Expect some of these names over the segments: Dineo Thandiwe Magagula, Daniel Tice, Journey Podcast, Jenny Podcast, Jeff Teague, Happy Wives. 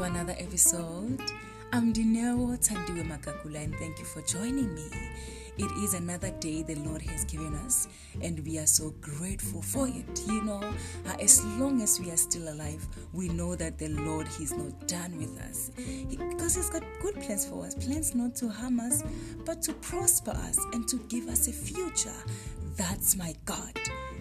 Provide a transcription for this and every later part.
to another episode. I'm Dineo Thandiwe Magagula, and thank you for joining me. It is another day the Lord has given us, and we are so grateful for it. You know, as long as we are still alive, we know that the Lord, He's not done with us. Because He's got good plans for us, plans not to harm us, but to prosper us and to give us a future. That's my God.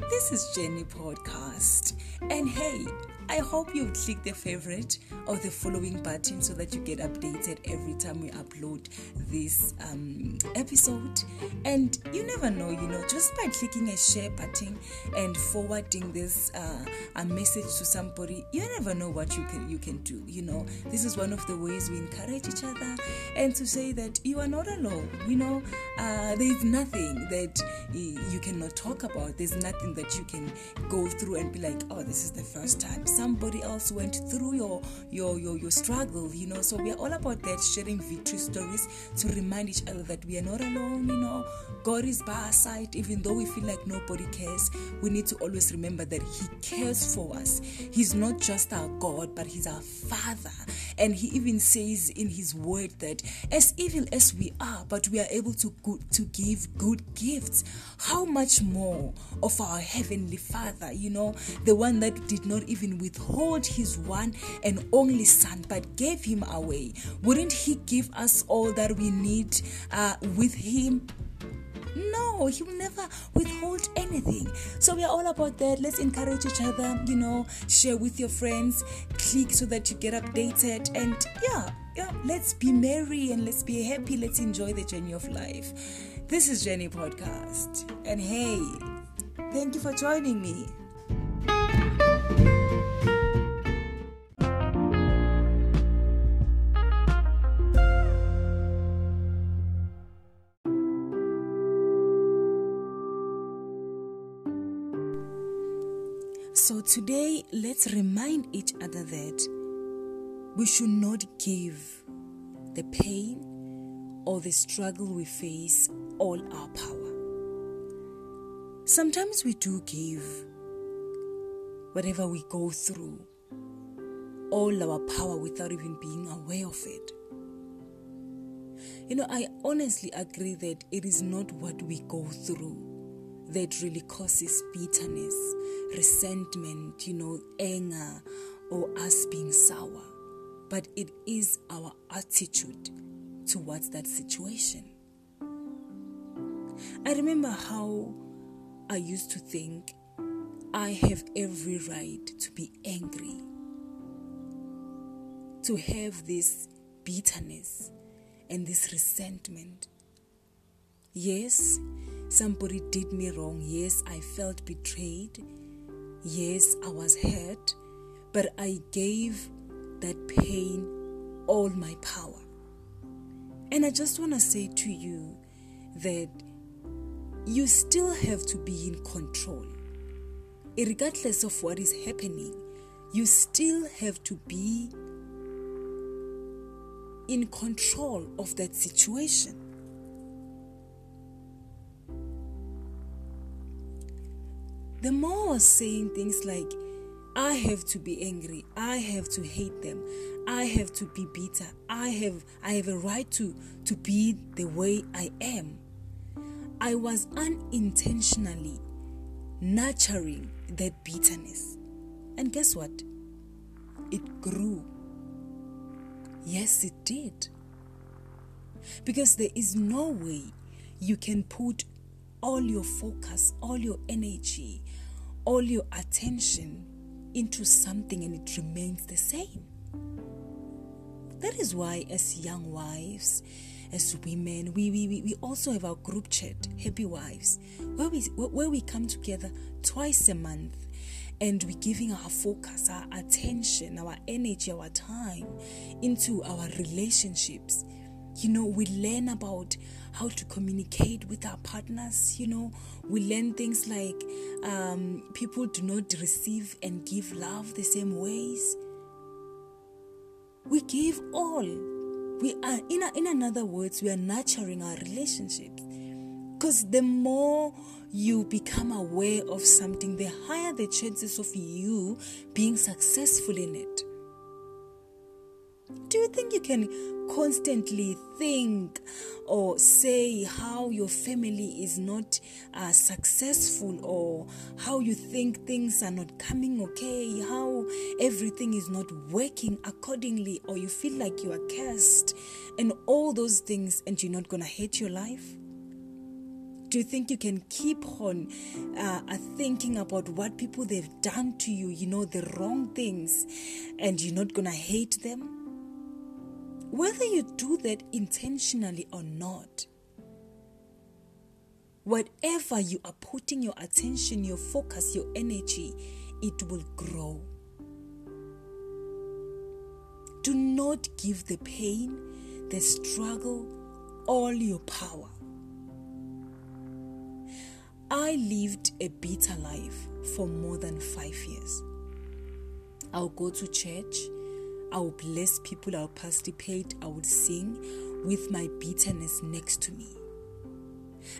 This is Jenny Podcast. And hey, I hope you click the favorite or the following button so that you get updated every time we upload this episode. And you never know, you know, just by clicking a share button and forwarding this a message to somebody, you never know what you can do. You know, this is one of the ways we encourage each other and to say that you are not alone. You know, there is nothing that you cannot talk about. There's nothing that you can go through and be like, oh, this is the first time. Somebody else went through your struggle, you know. So we are all about that, sharing victory stories to remind each other that we are not alone, you know. God is by our side, even though we feel like nobody cares. We need to always remember that He cares for us. He's not just our God, but He's our Father. And He even says in His word that as evil as we are, but we are able to give good gifts. How much more of our Heavenly Father, you know, the one that did not even withhold His one and only Son, but gave Him away. Wouldn't He give us all that we need with Him? No, He will never withhold anything. So we are all about that. Let's encourage each other, you know, share with your friends, click so that you get updated, and yeah, let's be merry and let's be happy. Let's enjoy the journey of life. This is Journey Podcast, and hey, thank you for joining me. So today, let's remind each other that we should not give the pain or the struggle we face all our power. Sometimes we do give whatever we go through all our power without even being aware of it. You know, I honestly agree that it is not what we go through that really causes bitterness, resentment, you know, anger, or us being sour. But it is our attitude towards that situation. I remember how I used to think I have every right to be angry, to have this bitterness and this resentment. Yes, somebody did me wrong. Yes, I felt betrayed. Yes, I was hurt. But I gave that pain all my power. And I just want to say to you that you still have to be in control. Regardless of what is happening, you still have to be in control of that situation. The more I was saying things like, I have to be angry, I have to hate them, I have to be bitter, I have a right to be the way I am, I was unintentionally nurturing that bitterness. And guess what? It grew. Yes, it did. Because there is no way you can put all your focus, all your energy, all your attention into something and it remains the same. That is why as young wives, as women, we also have our group chat, Happy Wives, where we come together twice a month and we're giving our focus, our attention, our energy, our time into our relationships. You know, we learn about how to communicate with our partners. You know, we learn things like people do not receive and give love the same ways. We give all. We are, in other words, we are nurturing our relationships. Because the more you become aware of something, the higher the chances of you being successful in it. Do you think you can constantly think or say how your family is not successful, or how you think things are not coming okay, how everything is not working accordingly, or you feel like you are cursed and all those things, and you're not going to hate your life? Do you think you can keep on thinking about what people they've done to you, you know, the wrong things, and you're not going to hate them? Whether you do that intentionally or not, whatever you are putting your attention, your focus, your energy, it will grow. Do not give the pain, the struggle, all your power. I lived a bitter life for more than 5 years. I'll go to church, I would bless people, I would participate, I would sing with my bitterness next to me.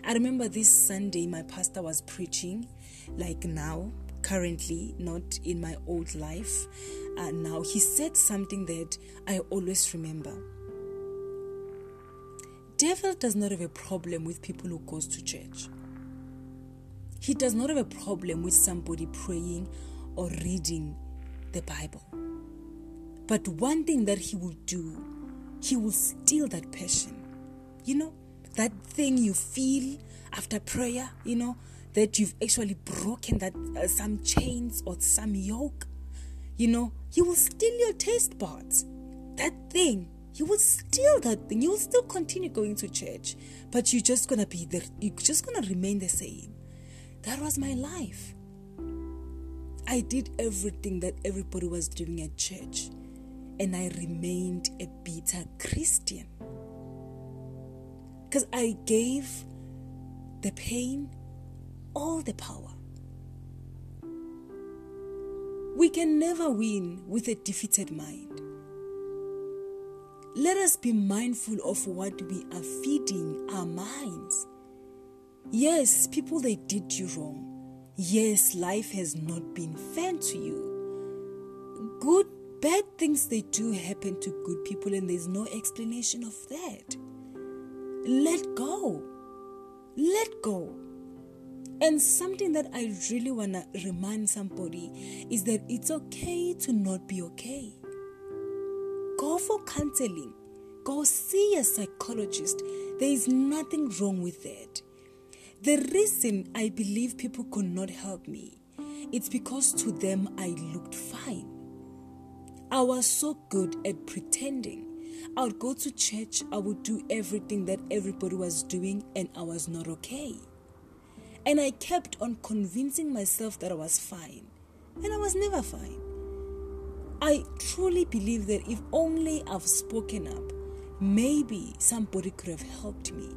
I remember this Sunday my pastor was preaching, like now, currently, not in my old life. Now he said something that I always remember. Devil does not have a problem with people who goes to church. He does not have a problem with somebody praying or reading the Bible. But one thing that he will do, he will steal that passion. You know, that thing you feel after prayer, you know, that you've actually broken that some chains or some yoke. You know, he will steal your taste buds. That thing, he will steal that thing. You will still continue going to church, but you're just going to be there. You're just going to remain the same. That was my life. I did everything that everybody was doing at church, and I remained a bitter Christian. Because I gave the pain all the power. We can never win with a defeated mind. Let us be mindful of what we are feeding our minds. Yes, people, they did you wrong. Yes, life has not been fair to you. Bad things, they do happen to good people, and there's no explanation of that. Let go. Let go. And something that I really want to remind somebody is that it's okay to not be okay. Go for counseling. Go see a psychologist. There is nothing wrong with that. The reason I believe people could not help me, it's because to them I looked fine. I was so good at pretending. I would go to church, I would do everything that everybody was doing, and I was not okay. And I kept on convincing myself that I was fine. And I was never fine. I truly believe that if only I've spoken up, maybe somebody could have helped me.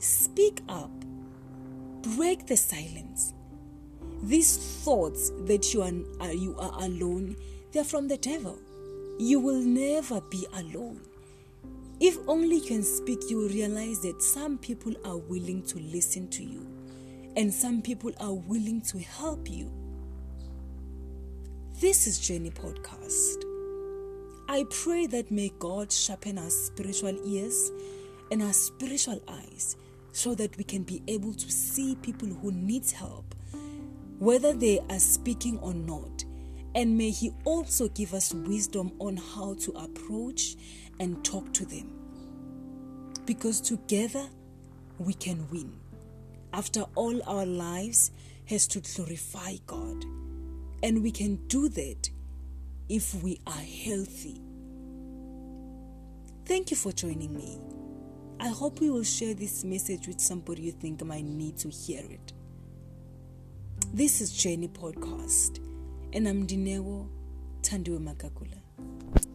Speak up. Break the silence. These thoughts that you are alone, they are from the devil. You will never be alone. If only you can speak, you will realize that some people are willing to listen to you, and some people are willing to help you. This is Journey Podcast. I pray that may God sharpen our spiritual ears and our spiritual eyes, so that we can be able to see people who need help, whether they are speaking or not. And may He also give us wisdom on how to approach and talk to them. Because together we can win. After all, our lives has to glorify God. And we can do that if we are healthy. Thank you for joining me. I hope we will share this message with somebody you think might need to hear it. This is Jenny Podcast, and I'm Dineo Thandiwe Magagula.